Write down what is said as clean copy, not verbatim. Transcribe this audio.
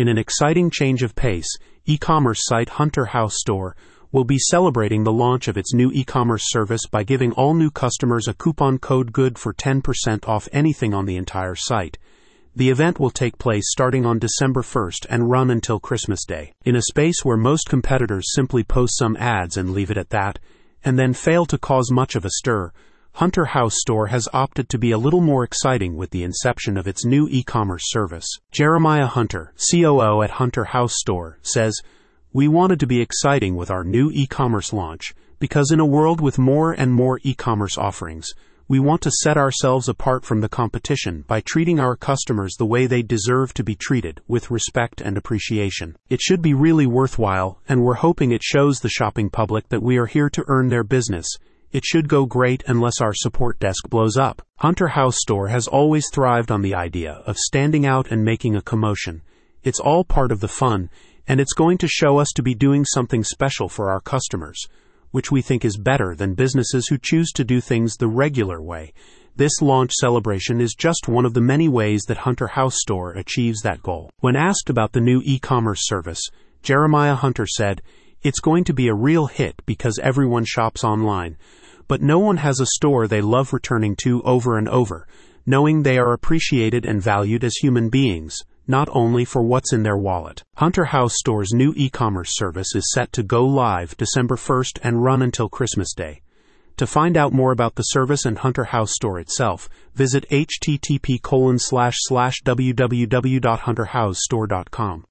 In an exciting change of pace, e-commerce site Hunter House Store will be celebrating the launch of its new e-commerce service by giving all new customers a coupon code good for 10% off anything on the entire site. The event will take place starting on December 1st and run until Christmas Day. In a space where most competitors simply post some ads and leave it at that, and then fail to cause much of a stir, Hunter House Store has opted to be a little more exciting with the inception of its new e-commerce service. Jeremiah Hunter, COO at Hunter House Store, says, "We wanted to be exciting with our new e-commerce launch, because in a world with more and more e-commerce offerings, we want to set ourselves apart from the competition by treating our customers the way they deserve to be treated, with respect and appreciation. It should be really worthwhile, and we're hoping it shows the shopping public that we are here to earn their business. It should go great unless our support desk blows up." Hunter House Store has always thrived on the idea of standing out and making a commotion. It's all part of the fun, and it's going to show us to be doing something special for our customers, which we think is better than businesses who choose to do things the regular way. This launch celebration is just one of the many ways that Hunter House Store achieves that goal. When asked about the new e-commerce service, Jeremiah Hunter said, "It's going to be a real hit because everyone shops online, but no one has a store they love returning to over and over, knowing they are appreciated and valued as human beings, not only for what's in their wallet." Hunter House Store's new e-commerce service is set to go live December 1st and run until Christmas Day. To find out more about the service and Hunter House Store itself, visit http://www.hunterhousestore.com.